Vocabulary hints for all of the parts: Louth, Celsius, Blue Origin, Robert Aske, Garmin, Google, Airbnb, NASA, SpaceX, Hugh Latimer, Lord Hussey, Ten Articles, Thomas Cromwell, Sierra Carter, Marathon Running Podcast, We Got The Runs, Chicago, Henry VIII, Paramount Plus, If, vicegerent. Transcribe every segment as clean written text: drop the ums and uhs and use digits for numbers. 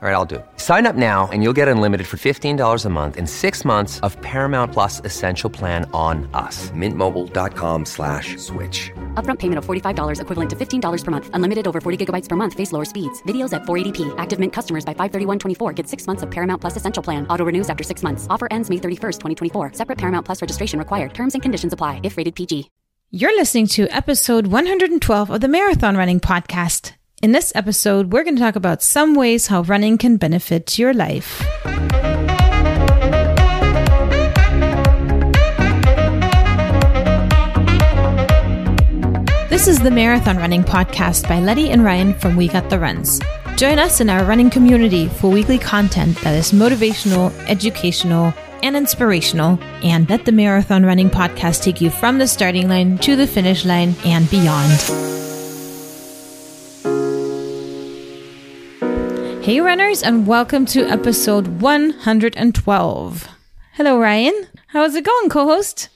All right, I'll do it. Sign up now and you'll get unlimited for $15 a month and 6 months of Paramount Plus Essential Plan on us. MintMobile.com/switch. Upfront payment of $45 equivalent to $15 per month. Unlimited over 40 gigabytes per month. Face lower speeds. Videos at 480p. Active Mint customers by 531.24 get 6 months of Paramount Plus Essential Plan. Auto renews after 6 months. Offer ends May 31st, 2024. Separate Paramount Plus registration required. Terms and conditions apply if rated PG. You're listening to episode 112 of the Marathon Running Podcast. In this episode, we're going to talk about some ways how running can benefit your life. This is the Marathon Running Podcast by Letty and Ryan from We Got The Runs. Join us in our running community for weekly content that is motivational, educational, and inspirational, and let the Marathon Running Podcast take you from the starting line to the finish line and beyond. Hey runners, and welcome to episode 112. Hello Ryan, how's it going, co-host?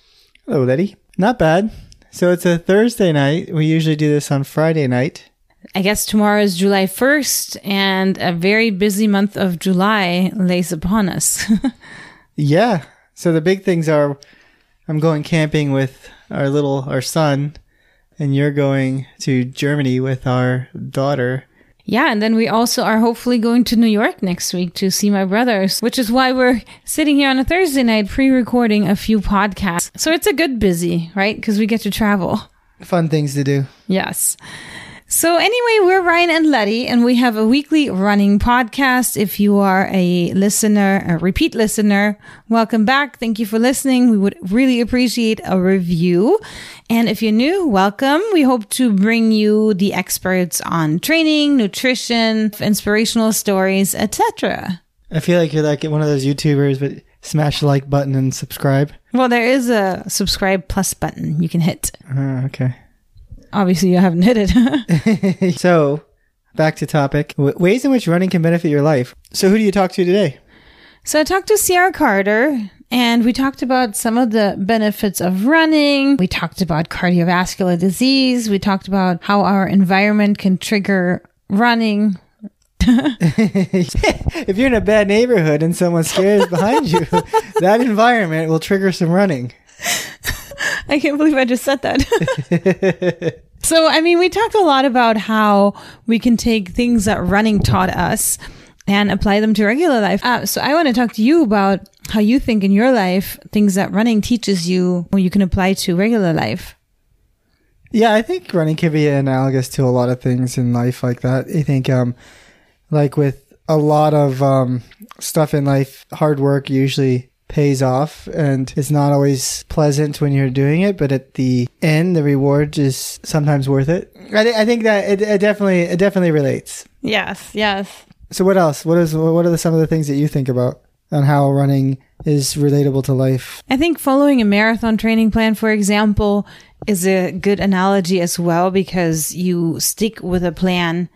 Hello Letty. Not bad. So it's a Thursday night. We usually do this on Friday night. I guess tomorrow is July 1st, and a very busy month of July lays upon us. Yeah. So the big things are, I'm going camping with our son, and you're going to Germany with our daughter. Yeah, and then we also are hopefully going to New York next week to see my brothers, which is why we're sitting here on a Thursday night pre-recording a few podcasts. So it's a good busy, right? Because we get to travel. Fun things to do. Yes. So anyway, we're Ryan and Letty, and we have a weekly running podcast. If you are a listener, a repeat listener, welcome back. Thank you for listening. We would really appreciate a review. And if you're new, welcome. We hope to bring you the experts on training, nutrition, inspirational stories, etc. I feel like you're like one of those YouTubers, but smash the like button and subscribe. Well, there is a subscribe plus button you can hit. Okay. Obviously, you haven't hit it. So, back to topic. Ways in which running can benefit your life. So, who do you talk to today? So, I talked to Sierra Carter, and we talked about some of the benefits of running. We talked about cardiovascular disease. We talked about how our environment can trigger running. If you're in a bad neighborhood and someone scares behind you, that environment will trigger some running. I can't believe I just said that. So, I mean, we talked a lot about how we can take things that running taught us and apply them to regular life. So I want to talk to you about how you think in your life, things that running teaches you or you can apply to regular life. Yeah, I think running can be analogous to a lot of things in life like that. I think like with a lot of stuff in life, hard work usually pays off, and it's not always pleasant when you're doing it, but at the end, the reward is sometimes worth it. I think that it definitely relates. Yes. So what else? What are some of the things that you think about on how running is relatable to life? I think following a marathon training plan, for example, is a good analogy as well, because you stick with a plan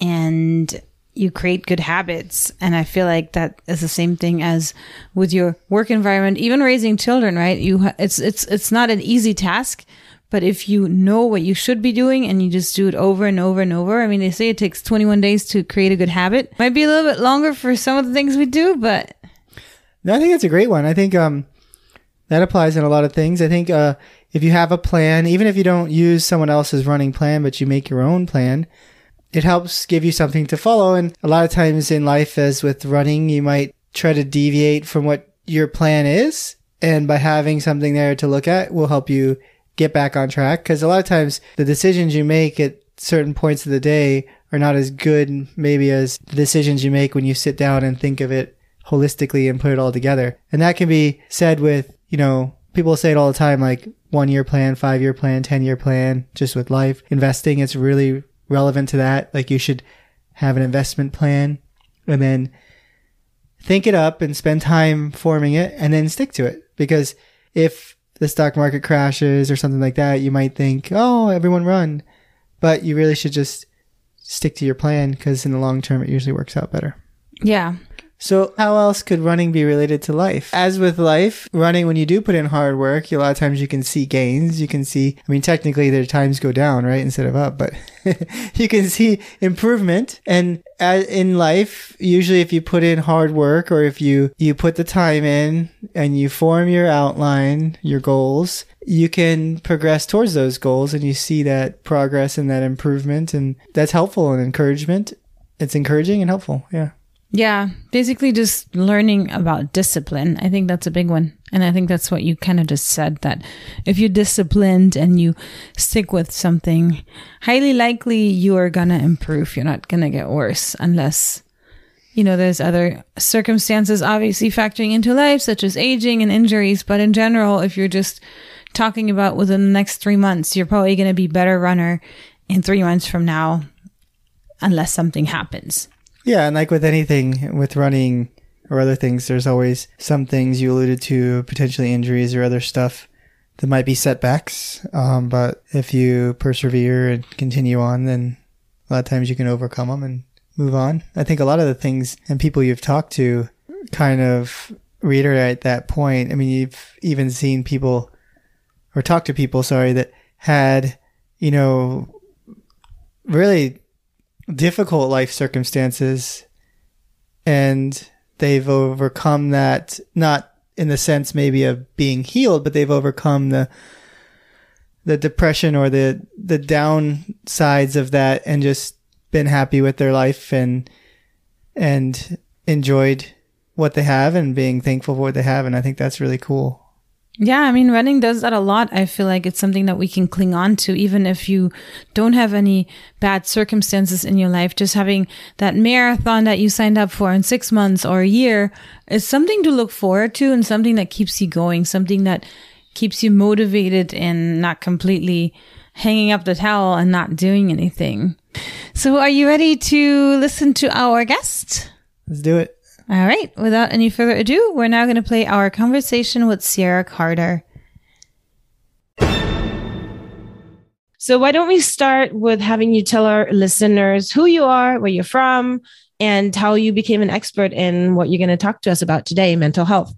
and you create good habits. And I feel like that is the same thing as with your work environment, even raising children, right? It's not an easy task, but if you know what you should be doing and you just do it over and over and over, I mean, they say it takes 21 days to create a good habit. Might be a little bit longer for some of the things we do, but. No, I think that's a great one. I think that applies in a lot of things. I think if you have a plan, even if you don't use someone else's running plan, but you make your own plan, it helps give you something to follow. And a lot of times in life, as with running, you might try to deviate from what your plan is. And by having something there to look at will help you get back on track. Because a lot of times the decisions you make at certain points of the day are not as good maybe as the decisions you make when you sit down and think of it holistically and put it all together. And that can be said with, people say it all the time, like 1-year plan, 5-year plan, 10-year plan, just with life. Investing, it's really relevant to that. Like, you should have an investment plan and then think it up and spend time forming it and then stick to it. Because if the stock market crashes or something like that, you might think, oh, everyone run. But you really should just stick to your plan, because in the long term, it usually works out better. Yeah. So how else could running be related to life? As with life, running, when you do put in hard work, a lot of times you can see gains. You can see, I mean, technically their times go down, right? Instead of up, but you can see improvement. And in life, usually if you put in hard work, or if you put the time in and you form your outline, your goals, you can progress towards those goals, and you see that progress and that improvement. And that's helpful and encouragement. It's encouraging and helpful. Yeah. Yeah, basically just learning about discipline. I think that's a big one. And I think that's what you kind of just said, that if you're disciplined and you stick with something, highly likely you are going to improve. You're not going to get worse unless, you know, there's other circumstances obviously factoring into life, such as aging and injuries. But in general, if you're just talking about within the next 3 months, you're probably going to be a better runner in 3 months from now, unless something happens. Yeah, and like with anything, with running or other things, there's always some things you alluded to, potentially injuries or other stuff that might be setbacks. But if you persevere and continue on, then a lot of times you can overcome them and move on. I think a lot of the things and people you've talked to kind of reiterate that point. I mean, you've even seen people or talked to people, that had, you know, really difficult life circumstances, and they've overcome that, not in the sense maybe of being healed, but they've overcome the depression or the downsides of that, and just been happy with their life and enjoyed what they have and being thankful for what they have. And I think that's really cool. Yeah, I mean, running does that a lot. I feel like it's something that we can cling on to, even if you don't have any bad circumstances in your life. Just having that marathon that you signed up for in 6 months or a year is something to look forward to, and something that keeps you going, something that keeps you motivated and not completely hanging up the towel and not doing anything. So are you ready to listen to our guest? Let's do it. All right. Without any further ado, we're now going to play our conversation with Sierra Carter. So why don't we start with having you tell our listeners who you are, where you're from, and how you became an expert in what you're going to talk to us about today, mental health.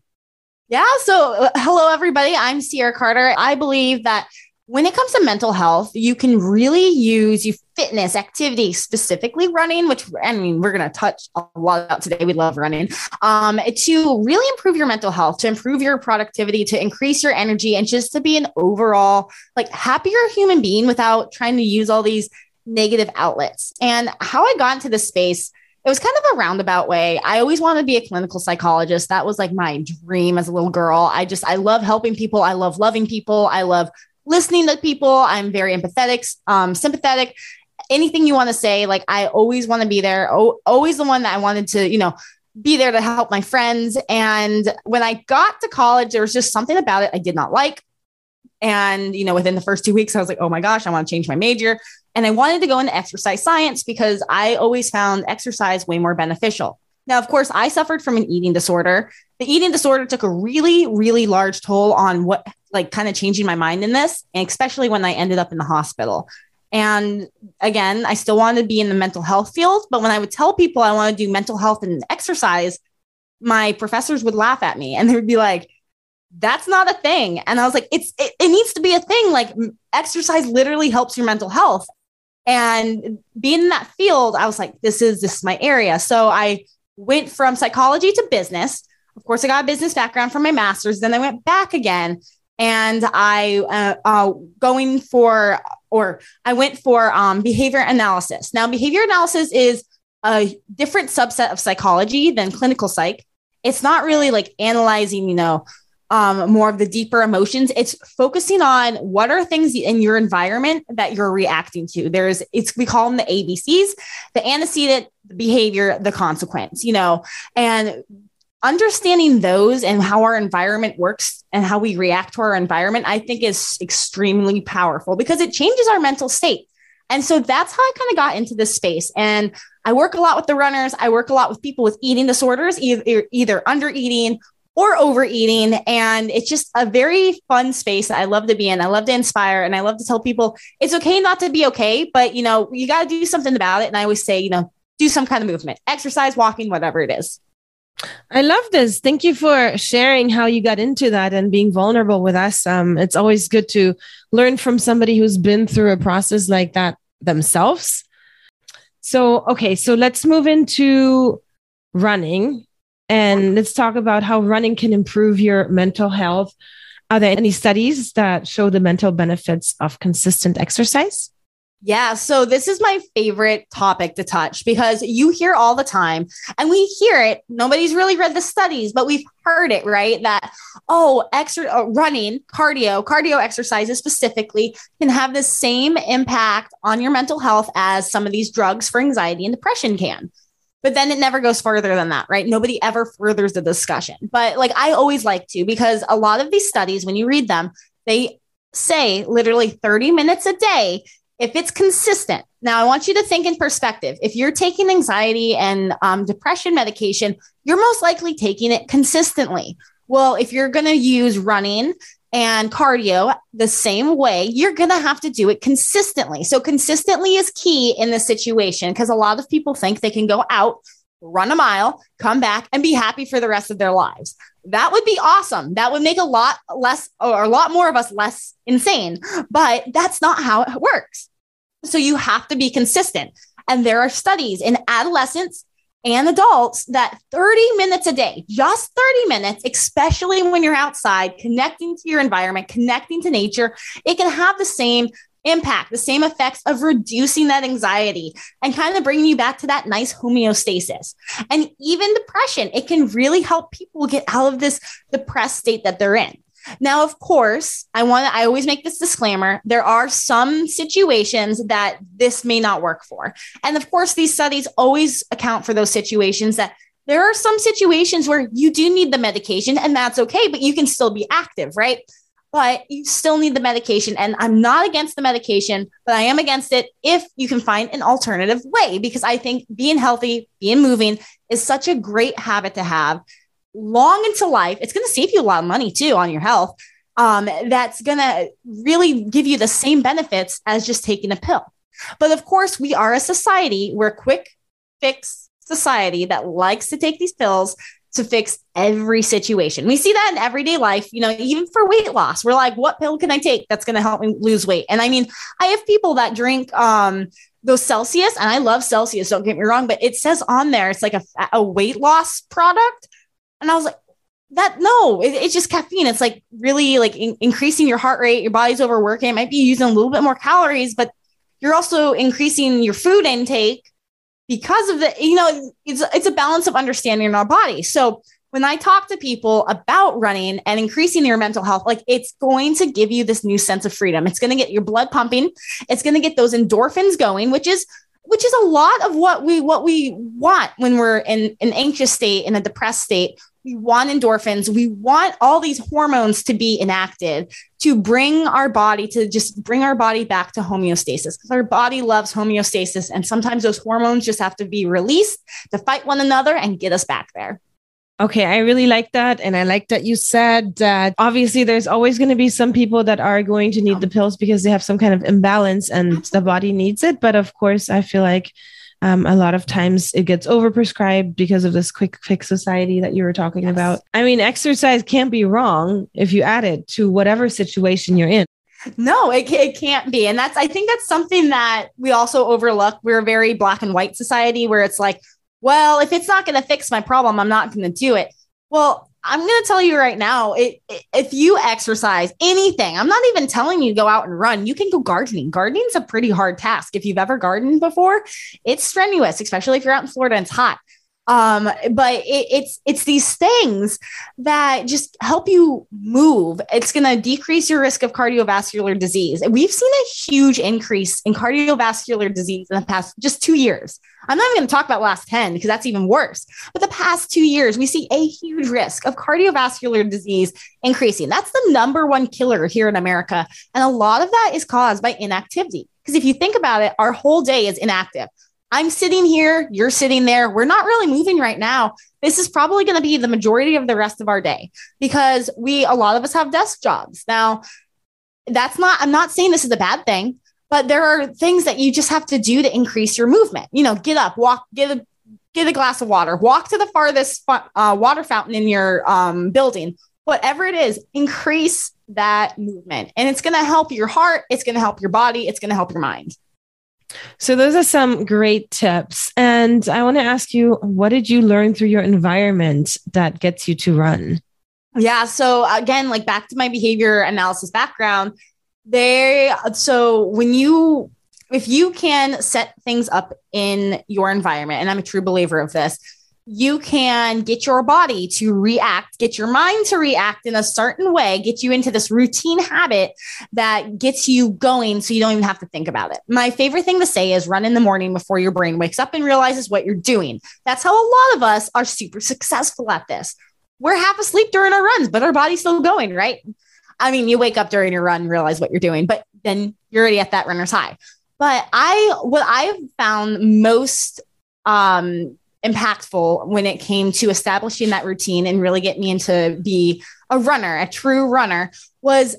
Yeah. So hello, everybody. I'm Sierra Carter. I believe that when it comes to mental health, you can really use your fitness activity, specifically running, which, I mean, we're going to touch a lot about today. We love running, to really improve your mental health, to improve your productivity, to increase your energy, and just to be an overall, like, happier human being without trying to use all these negative outlets. And how I got into this space, it was kind of a roundabout way. I always wanted to be a clinical psychologist. That was like my dream as a little girl. I love helping people. I love loving people. I love listening to people. I'm very empathetic, sympathetic, anything you want to say. Like, I always want to be there. Always the one that I wanted to, be there to help my friends. And when I got to college, there was just something about it I did not like. And, within the first 2 weeks, I was like, oh my gosh, I want to change my major. And I wanted to go into exercise science because I always found exercise way more beneficial. Now, of course, I suffered from an eating disorder. The eating disorder took a really, really large toll on what, like, kind of changing my mind in this, and especially when I ended up in the hospital. And again, I still wanted to be in the mental health field, but when I would tell people I want to do mental health and exercise, my professors would laugh at me and they would be like, that's not a thing. And I was like, it needs to be a thing. Like, exercise literally helps your mental health. And being in that field, I was like, this is my area. So I went from psychology to business. Of course, I got a business background from my master's. Then I went back again, and I went for behavior analysis. Now, behavior analysis is a different subset of psychology than clinical psych. It's not really like analyzing, more of the deeper emotions. It's focusing on what are things in your environment that you're reacting to. We call them the ABCs, the antecedent, the behavior, the consequence, and understanding those and how our environment works and how we react to our environment, I think, is extremely powerful because it changes our mental state. And so that's how I kind of got into this space. And I work a lot with the runners. I work a lot with people with eating disorders, either under eating or overeating. And it's just a very fun space that I love to be in. I love to inspire, and I love to tell people it's okay not to be okay, but you got to do something about it. And I always say, do some kind of movement, exercise, walking, whatever it is. I love this. Thank you for sharing how you got into that and being vulnerable with us. It's always good to learn from somebody who's been through a process like that themselves. So, okay, so let's move into running and let's talk about how running can improve your mental health. Are there any studies that show the mental benefits of consistent exercise? Yeah. So this is my favorite topic to touch because you hear all the time and we hear it. Nobody's really read the studies, but we've heard it, right? That, running, cardio exercises specifically can have the same impact on your mental health as some of these drugs for anxiety and depression can. But then it never goes further than that, right? Nobody ever furthers the discussion. But like, I always like to, because a lot of these studies, when you read them, they say literally 30 minutes a day if it's consistent. Now, I want you to think in perspective. If you're taking anxiety and depression medication, you're most likely taking it consistently. Well, if you're going to use running and cardio the same way, you're going to have to do it consistently. So consistently is key in this situation because a lot of people think they can go out, run a mile, come back and be happy for the rest of their lives. That would be awesome. That would make a lot more of us less insane, but that's not how it works. So you have to be consistent. And there are studies in adolescents and adults that 30 minutes a day, just 30 minutes, especially when you're outside, connecting to your environment, connecting to nature, it can have the same impact, the same effects of reducing that anxiety and kind of bringing you back to that nice homeostasis. And even depression, it can really help people get out of this depressed state that they're in. Now, of course, I always make this disclaimer. There are some situations that this may not work for. And of course, these studies always account for those situations that there are some situations where you do need the medication and that's okay, but you can still be active, right? But you still need the medication. And I'm not against the medication, but I am against it if you can find an alternative way, because I think being healthy, being moving is such a great habit to have long into life. It's going to save you a lot of money too on your health. That's going to really give you the same benefits as just taking a pill. But of course, we are a society, we're a quick fix society that likes to take these pills to fix every situation. We see that in everyday life, you know, even for weight loss, we're like, what pill can I take that's going to help me lose weight? And I mean, I have people that drink, those Celsius, and I love Celsius, don't get me wrong, but it says on there, it's like a weight loss product. And I was like, it's just caffeine. It's like really like increasing your heart rate, your body's overworking. It might be using a little bit more calories, but you're also increasing your food intake because of the, you know, it's a balance of understanding in our body. So when I talk to people about running and increasing your mental health, like it's going to give you this new sense of freedom. It's going to get your blood pumping. It's going to get those endorphins going, which is a lot of what we want when we're in an anxious state, in a depressed state. We want endorphins. We want all these hormones to be enacted to bring our body back to homeostasis, because our body loves homeostasis. And sometimes those hormones just have to be released to fight one another and get us back there. Okay. I really like that. And I like that you said that obviously there's always going to be some people that are going to need the pills because they have some kind of imbalance and the body needs it. But of course, I feel like a lot of times it gets overprescribed because of this quick fix society that you were talking yes. about. I mean, exercise can't be wrong if you add it to whatever situation you're in. No, it can't be. And I think that's something that we also overlook. We're a very black and white society where it's like, well, if it's not going to fix my problem, I'm not going to do it. Well, I'm going to tell you right now, if you exercise anything, I'm not even telling you go out and run. You can go gardening. Gardening's a pretty hard task. If you've ever gardened before, it's strenuous, especially if you're out in Florida and it's hot. But it's these things that just help you move. It's going to decrease your risk of cardiovascular disease. We've seen a huge increase in cardiovascular disease in the past just 2 years. I'm not even going to talk about last 10 because that's even worse. But the past 2 years, we see a huge risk of cardiovascular disease increasing. That's the number one killer here in America. And a lot of that is caused by inactivity. Because if you think about it, our whole day is inactive. I'm sitting here, you're sitting there. We're not really moving right now. This is probably going to be the majority of the rest of our day because a lot of us have desk jobs. Now, I'm not saying this is a bad thing, but there are things that you just have to do to increase your movement. You know, get up, walk, get a get a glass of water, walk to the farthest water fountain in your building, whatever it is, increase that movement. And it's going to help your heart. It's going to help your body. It's going to help your mind. So those are some great tips. And I want to ask you, what did you learn through your environment that gets you to run? Yeah. So again, like back to my behavior analysis background, if you can set things up in your environment, and I'm a true believer of this, you can get your body to react, get your mind to react in a certain way, get you into this routine habit that gets you going so you don't even have to think about it. My favorite thing to say is run in the morning before your brain wakes up and realizes what you're doing. That's how a lot of us are super successful at this. We're half asleep during our runs, but our body's still going, right? I mean, you wake up during your run and realize what you're doing, but then you're already at that runner's high. But what I've found most impactful when it came to establishing that routine and really get me into be a runner, a true runner, was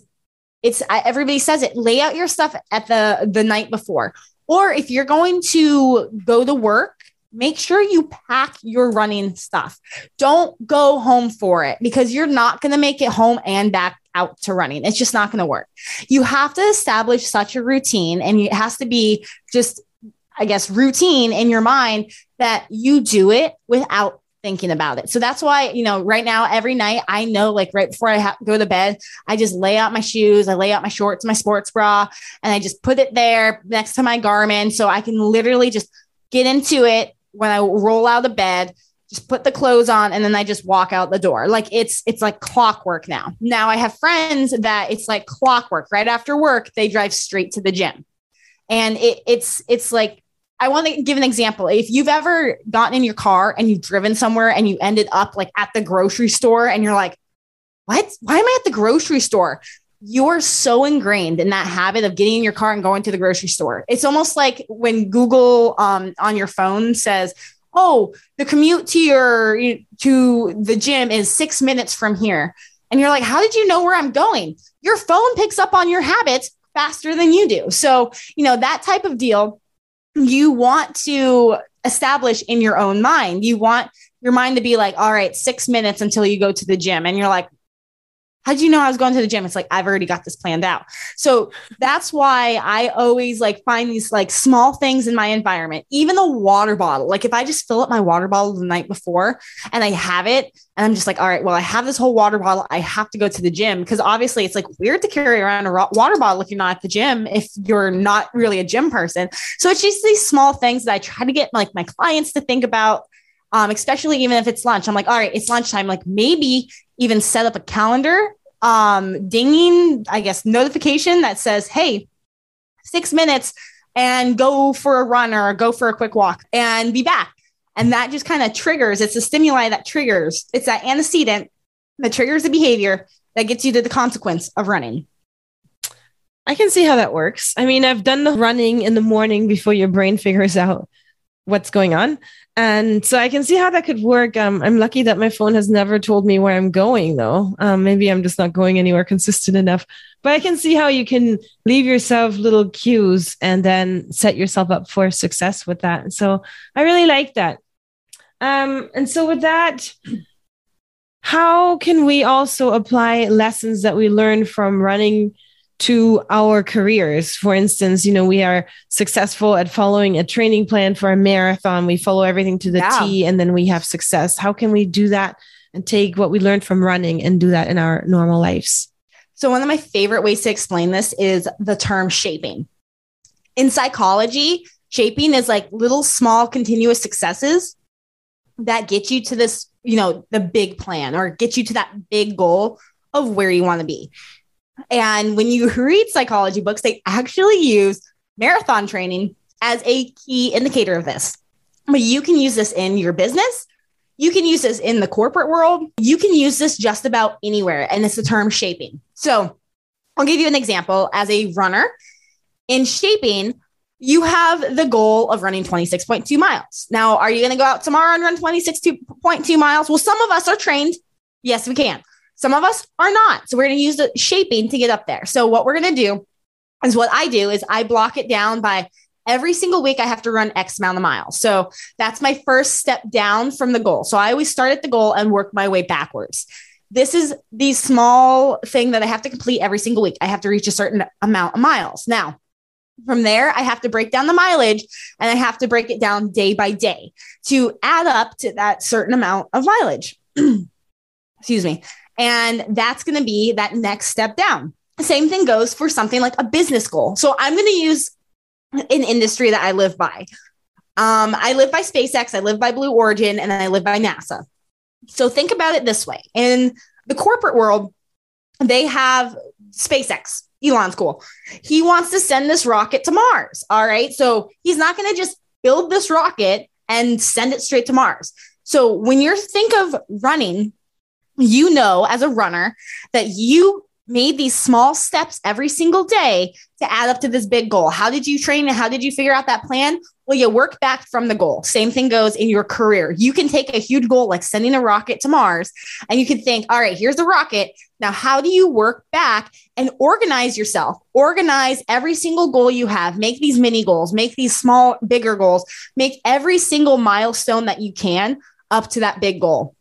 everybody says it, lay out your stuff at the night before. Or if you're going to go to work, make sure you pack your running stuff. Don't go home for it because you're not going to make it home and back out to running. It's just not going to work. You have to establish such a routine, and it has to be just, I guess, routine in your mind that you do it without thinking about it. So that's why, right now, every night I know, like right before I go to bed, I just lay out my shoes, I lay out my shorts, my sports bra, and I just put it there next to my Garmin. So I can literally just get into it. When I roll out of bed, just put the clothes on and then I just walk out the door. Like it's like clockwork now. Now I have friends that it's like clockwork. Right after work, they drive straight to the gym. And it's like, I want to give an example. If you've ever gotten in your car and you've driven somewhere and you ended up like at the grocery store and you're like, what? Why am I at the grocery store? You're so ingrained in that habit of getting in your car and going to the grocery store. It's almost like when Google on your phone says, oh, the commute to the gym is 6 minutes from here. And you're like, how did you know where I'm going? Your phone picks up on your habits faster than you do. So, that type of deal you want to establish in your own mind. You want your mind to be like, all right, 6 minutes until you go to the gym. And you're like, how did you know I was going to the gym? It's like, I've already got this planned out. So that's why I always like find these like small things in my environment, even a water bottle. Like if I just fill up my water bottle the night before and I have it and I'm just like, all right, well, I have this whole water bottle. I have to go to the gym because obviously it's like weird to carry around a water bottle if you're not at the gym, if you're not really a gym person. So it's just these small things that I try to get like my clients to think about, especially even if it's lunch. I'm like, all right, it's lunchtime. Like maybe even set up a calendar, dinging, I guess, notification that says, hey, 6 minutes and go for a run or go for a quick walk and be back. And that just kind of triggers. It's a stimuli that triggers. It's that antecedent that triggers the behavior that gets you to the consequence of running. I can see how that works. I mean, I've done the running in the morning before your brain figures out what's going on. And so I can see how that could work. I'm lucky that my phone has never told me where I'm going though. Maybe I'm just not going anywhere consistent enough, but I can see how you can leave yourself little cues and then set yourself up for success with that. And so I really like that. And so with that, how can we also apply lessons that we learn from running to our careers? For instance, we are successful at following a training plan for a marathon. We follow everything to the T and then we have success. How can we do that and take what we learned from running and do that in our normal lives? So one of my favorite ways to explain this is the term shaping. In psychology, shaping is like little small continuous successes that get you to this, the big plan or get you to that big goal of where you want to be. And when you read psychology books, they actually use marathon training as a key indicator of this. But you can use this in your business. You can use this in the corporate world. You can use this just about anywhere. And it's the term shaping. So I'll give you an example. As a runner in shaping, you have the goal of running 26.2 miles. Now, are you going to go out tomorrow and run 26.2 miles? Well, some of us are trained. Yes, we can. Some of us are not. So we're going to use the shaping to get up there. So what we're going to do is what I do is I block it down by every single week I have to run X amount of miles. So that's my first step down from the goal. So I always start at the goal and work my way backwards. This is the small thing that I have to complete every single week. I have to reach a certain amount of miles. Now, from there, I have to break down the mileage and I have to break it down day by day to add up to that certain amount of mileage. Excuse me. And that's going to be that next step down. Same thing goes for something like a business goal. So I'm going to use an industry that I live by. I live by SpaceX, I live by Blue Origin, and I live by NASA. So think about it this way. In the corporate world, they have SpaceX. Elon's cool. He wants to send this rocket to Mars. All right. So he's not going to just build this rocket and send it straight to Mars. So when you think of running, you know, as a runner, that you made these small steps every single day to add up to this big goal. How did you train and how did you figure out that plan? Well, you work back from the goal. Same thing goes in your career. You can take a huge goal like sending a rocket to Mars and you can think, all right, here's the rocket. Now, how do you work back and organize yourself? Organize every single goal you have. Make these mini goals, make these small, bigger goals, make every single milestone that you can up to that big goal.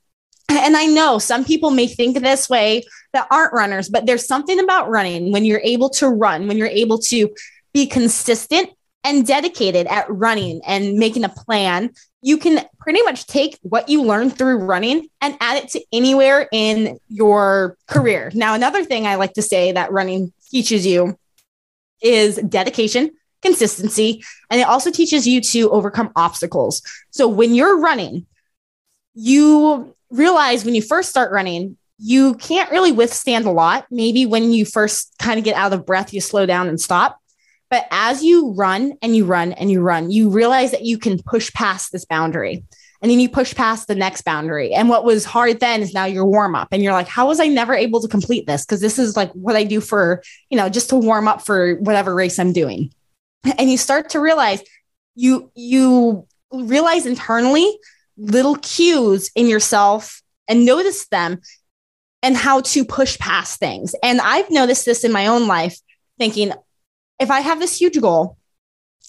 And I know some people may think this way that aren't runners, but there's something about running when you're able to run, when you're able to be consistent and dedicated at running and making a plan. You can pretty much take what you learn through running and add it to anywhere in your career. Now, another thing I like to say that running teaches you is dedication, consistency, and it also teaches you to overcome obstacles. So when you're running, you realize when you first start running, you can't really withstand a lot. Maybe when you first kind of get out of breath, you slow down and stop. But as you run and you run and you run, you realize that you can push past this boundary and then you push past the next boundary. And what was hard then is now your warm up. And you're like, how was I never able to complete this? Because this is like what I do for, you know, just to warm up for whatever race I'm doing. And you start to realize you realize internally little cues in yourself and notice them and how to push past things. And I've noticed this in my own life, thinking if I have this huge goal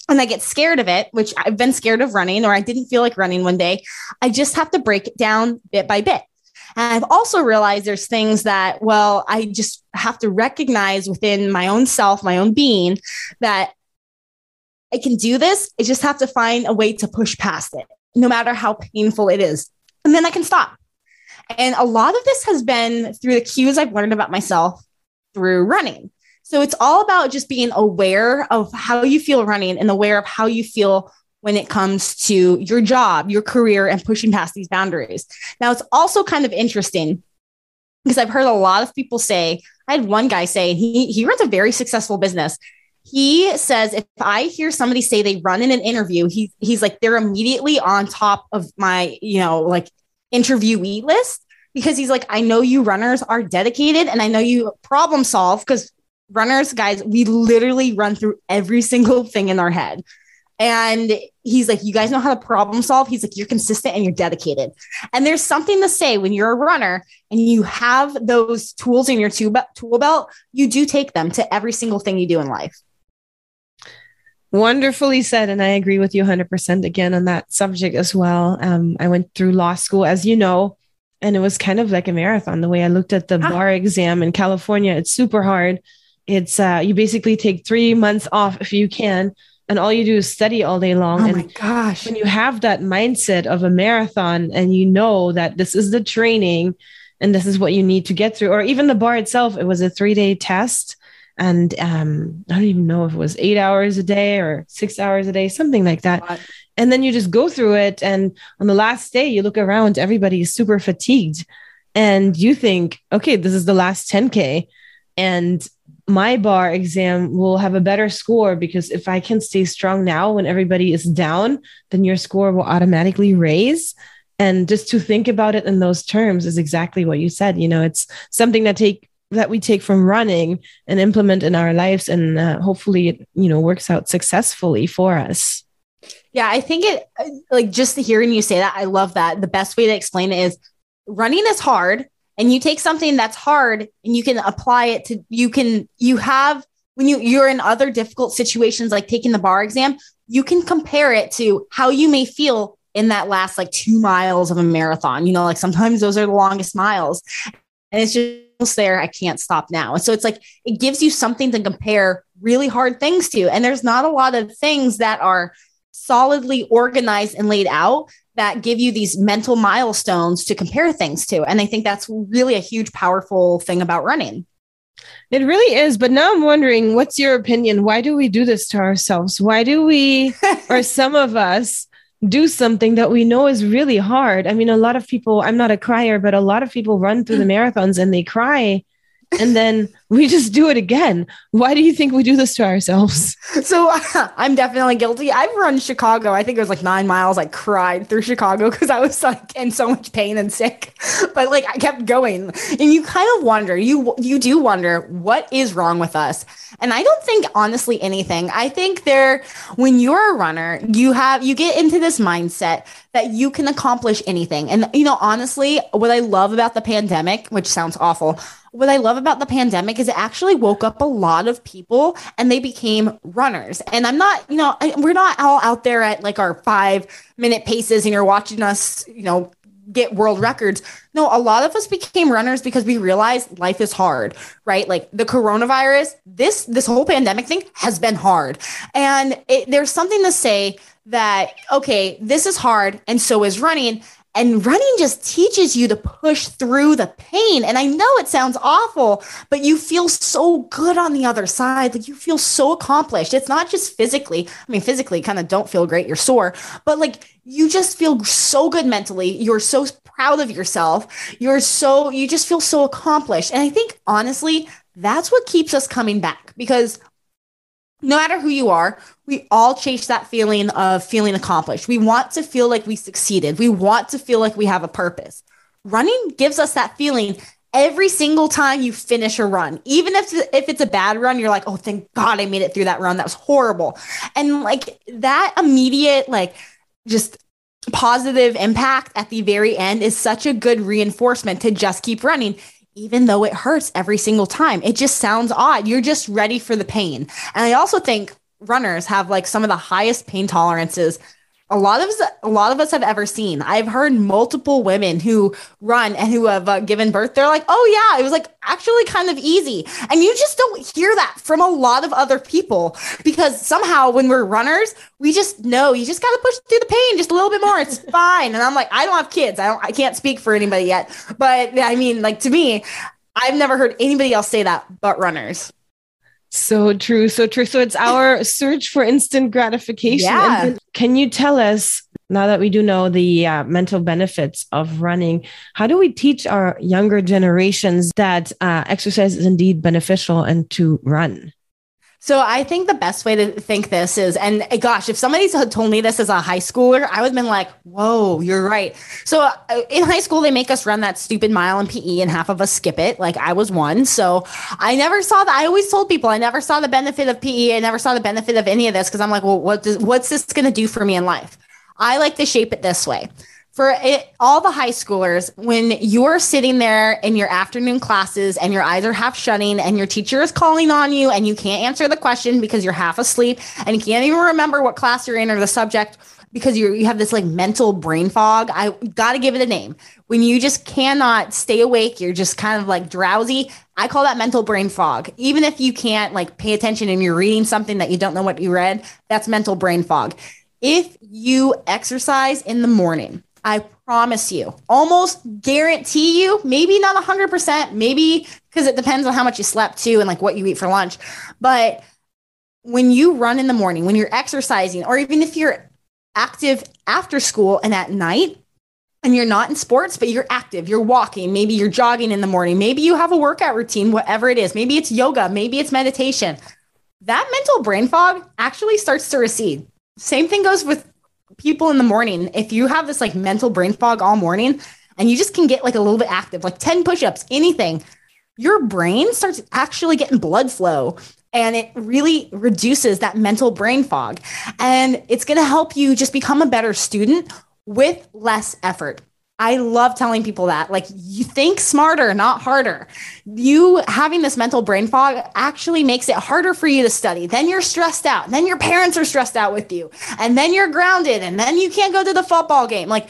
and I get scared of it, which I've been scared of running, or I didn't feel like running one day, I just have to break it down bit by bit. And I've also realized there's things that, well, I just have to recognize within my own self, my own being, that I can do this. I just have to find a way to push past it, no matter how painful it is. And then I can stop. And a lot of this has been through the cues I've learned about myself through running. So it's all about just being aware of how you feel running and aware of how you feel when it comes to your job, your career, and pushing past these boundaries. Now, it's also kind of interesting because I've heard a lot of people say, I had one guy say, he runs a very successful business. He says, if I hear somebody say they run in an interview, he's like, they're immediately on top of my, you know, like interviewee list, because he's like, I know you runners are dedicated and I know you problem solve, because runners, guys, we literally run through every single thing in our head. And he's like, you guys know how to problem solve. He's like, you're consistent and you're dedicated. And there's something to say when you're a runner and you have those tools in your tool belt, you do take them to every single thing you do in life. Wonderfully said. And I agree with you 100% again on that subject as well. I went through law school, as you know, and it was kind of like a marathon. The way I looked at the bar exam in California, it's super hard. It's you basically take 3 months off if you can. And all you do is study all day long. Oh my gosh. When you have that mindset of a marathon and you know that this is the training and this is what you need to get through, or even the bar itself, it was a 3-day test. And I don't even know if it was 8 hours a day or 6 hours a day, something like that. And then you just go through it. And on the last day, you look around, everybody is super fatigued. And you think, okay, this is the last 10K. And my bar exam will have a better score, because if I can stay strong now when everybody is down, then your score will automatically raise. And just to think about it in those terms is exactly what you said. You know, it's something that we take from running and implement in our lives. And hopefully it, you know, works out successfully for us. Yeah. I think it, like, just hearing you say that, I love that. The best way to explain it is running is hard, and you take something that's hard and you can apply it to, you have, when you're in other difficult situations, like taking the bar exam, you can compare it to how you may feel in that last like 2 miles of a marathon. You know, like sometimes those are the longest miles and it's just there. I can't stop now. And so it's like, it gives you something to compare really hard things to. And there's not a lot of things that are solidly organized and laid out that give you these mental milestones to compare things to. And I think that's really a huge, powerful thing about running. It really is. But now I'm wondering, what's your opinion? Why do we do this to ourselves? Why do we, or some of us, do something that we know is really hard? I mean, a lot of people, I'm not a crier, but a lot of people run through the marathons and they cry and then we just do it again. Why do you think we do this to ourselves? So I'm definitely guilty. I've run Chicago. I think it was like 9 miles. I cried through Chicago because I was like in so much pain and sick, but like I kept going. And you kind of wonder, you do wonder what is wrong with us. And I don't think honestly anything. I think when you're a runner, you get into this mindset that you can accomplish anything. And you know, honestly, what I love about the pandemic, which sounds awful, what I love about the pandemic is it actually woke up a lot of people and they became runners. And I'm not, you know, we're not all out there at like our 5-minute paces and you're watching us, you know, get world records. No, a lot of us became runners because we realized life is hard, right? Like the coronavirus, this whole pandemic thing has been hard. And there's something to say that, okay, this is hard. And so is running. And running just teaches you to push through the pain. And I know it sounds awful, but you feel so good on the other side. Like you feel so accomplished. It's not just physically. I mean, physically kind of don't feel great. You're sore, but like you just feel so good mentally. You're so proud of yourself. You just feel so accomplished. And I think honestly, that's what keeps us coming back, because no matter who you are, we all chase that feeling of feeling accomplished. We want to feel like we succeeded. We want to feel like we have a purpose. Running gives us that feeling every single time you finish a run. Even if it's a bad run, you're like, oh, thank God I made it through that run. That was horrible. And like that immediate, like just positive impact at the very end is such a good reinforcement to just keep running. Even though it hurts every single time, it just sounds odd. You're just ready for the pain. And I also think runners have like some of the highest pain tolerances a lot of us have ever seen. I've heard multiple women who run and who have given birth. They're like, oh yeah, it was like actually kind of easy. And you just don't hear that from a lot of other people, because somehow when we're runners, we just know you just got to push through the pain just a little bit more. It's fine. And I'm like, I don't have kids. I can't speak for anybody yet, but I mean, like to me, I've never heard anybody else say that but runners. So true. So true. So it's our search for instant gratification. Yeah. Can you tell us, now that we do know the mental benefits of running, how do we teach our younger generations that exercise is indeed beneficial and to run? So I think the best way to think this is, and gosh, if somebody had told me this as a high schooler, I would have been like, whoa, you're right. So in high school, they make us run that stupid mile in PE and half of us skip it. Like I was one. So I never saw that. I always told people I never saw the benefit of PE. I never saw the benefit of any of this, because I'm like, well, what's this going to do for me in life? I like to shape it this way. For all the high schoolers, when you're sitting there in your afternoon classes and your eyes are half shutting and your teacher is calling on you and you can't answer the question because you're half asleep and you can't even remember what class you're in or the subject because you have this like mental brain fog, I got to give it a name. When you just cannot stay awake, you're just kind of like drowsy. I call that mental brain fog. Even if you can't like pay attention and you're reading something that you don't know what you read, that's mental brain fog. If you exercise in the morning, I promise you, almost guarantee you, maybe not 100%, maybe, because it depends on how much you slept too and like what you eat for lunch. But when you run in the morning, when you're exercising, or even if you're active after school and at night and you're not in sports, but you're active, you're walking, maybe you're jogging in the morning, maybe you have a workout routine, whatever it is, maybe it's yoga, maybe it's meditation, that mental brain fog actually starts to recede. Same thing goes with people in the morning. If you have this like mental brain fog all morning and you just can get like a little bit active, like 10 push-ups, anything, your brain starts actually getting blood flow and it really reduces that mental brain fog. And it's going to help you just become a better student with less effort. I love telling people that, like, you think smarter, not harder. You having this mental brain fog actually makes it harder for you to study. Then you're stressed out. Then your parents are stressed out with you. And then you're grounded. And then you can't go to the football game. Like,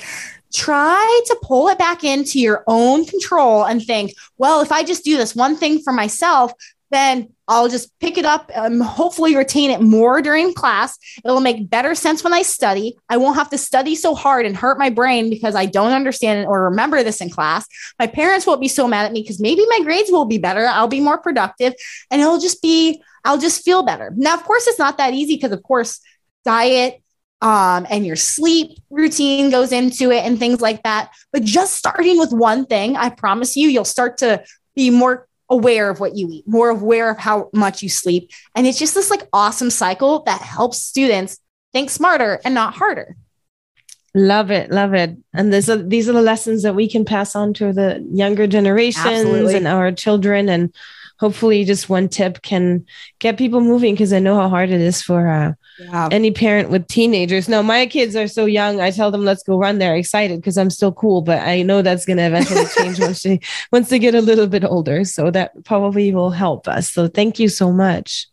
try to pull it back into your own control and think, well, if I just do this one thing for myself, then I'll just pick it up and hopefully retain it more during class. It'll make better sense when I study. I won't have to study so hard and hurt my brain because I don't understand or remember this in class. My parents won't be so mad at me because maybe my grades will be better. I'll be more productive and it'll just be, I'll just feel better. Now, of course, it's not that easy because, of course, diet, and your sleep routine goes into it and things like that. But just starting with one thing, I promise you, you'll start to be more aware of what you eat, more aware of how much you sleep. And it's just this like awesome cycle that helps students think smarter and not harder. Love it. Love it. And these are the lessons that we can pass on to the younger generations. Absolutely. And our children. And hopefully just one tip can get people moving, because I know how hard it is for any parent with teenagers. No, my kids are so young. I tell them, let's go run. They're excited because I'm still cool, but I know that's going to eventually change once they get a little bit older. So that probably will help us. So thank you so much.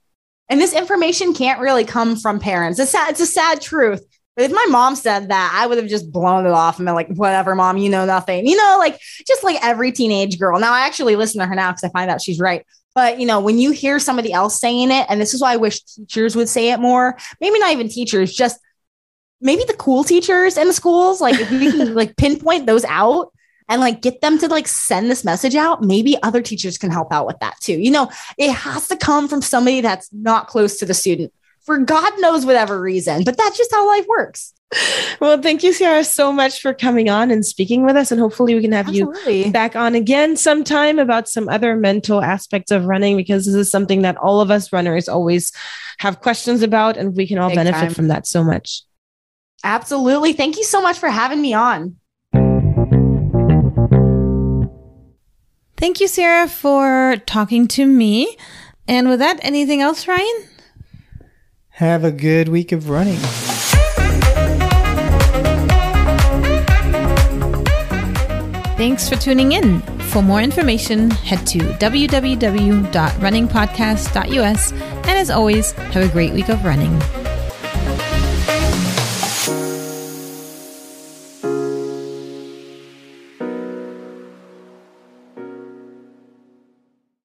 And this information can't really come from parents. It's a sad truth. But if my mom said that, I would have just blown it off and been like, whatever, mom, you know nothing. You know, like, just like every teenage girl. Now, I actually listen to her now because I find out she's right. But, you know, when you hear somebody else saying it, and this is why I wish teachers would say it more, maybe not even teachers, just maybe the cool teachers in the schools, like if we can like pinpoint those out and like get them to like send this message out, maybe other teachers can help out with that too. You know, it has to come from somebody that's not close to the student, for God knows whatever reason, but that's just how life works. Well, thank you, Sierra, so much for coming on and speaking with us. And hopefully we can have you back on again sometime about some other mental aspects of running, because this is something that all of us runners always have questions about, and we can all benefit from that so much. Absolutely. Thank you so much for having me on. Thank you, Sierra, for talking to me. And with that, anything else, Ryan? Have a good week of running. Thanks for tuning in. For more information, head to www.runningpodcast.us. And as always, have a great week of running.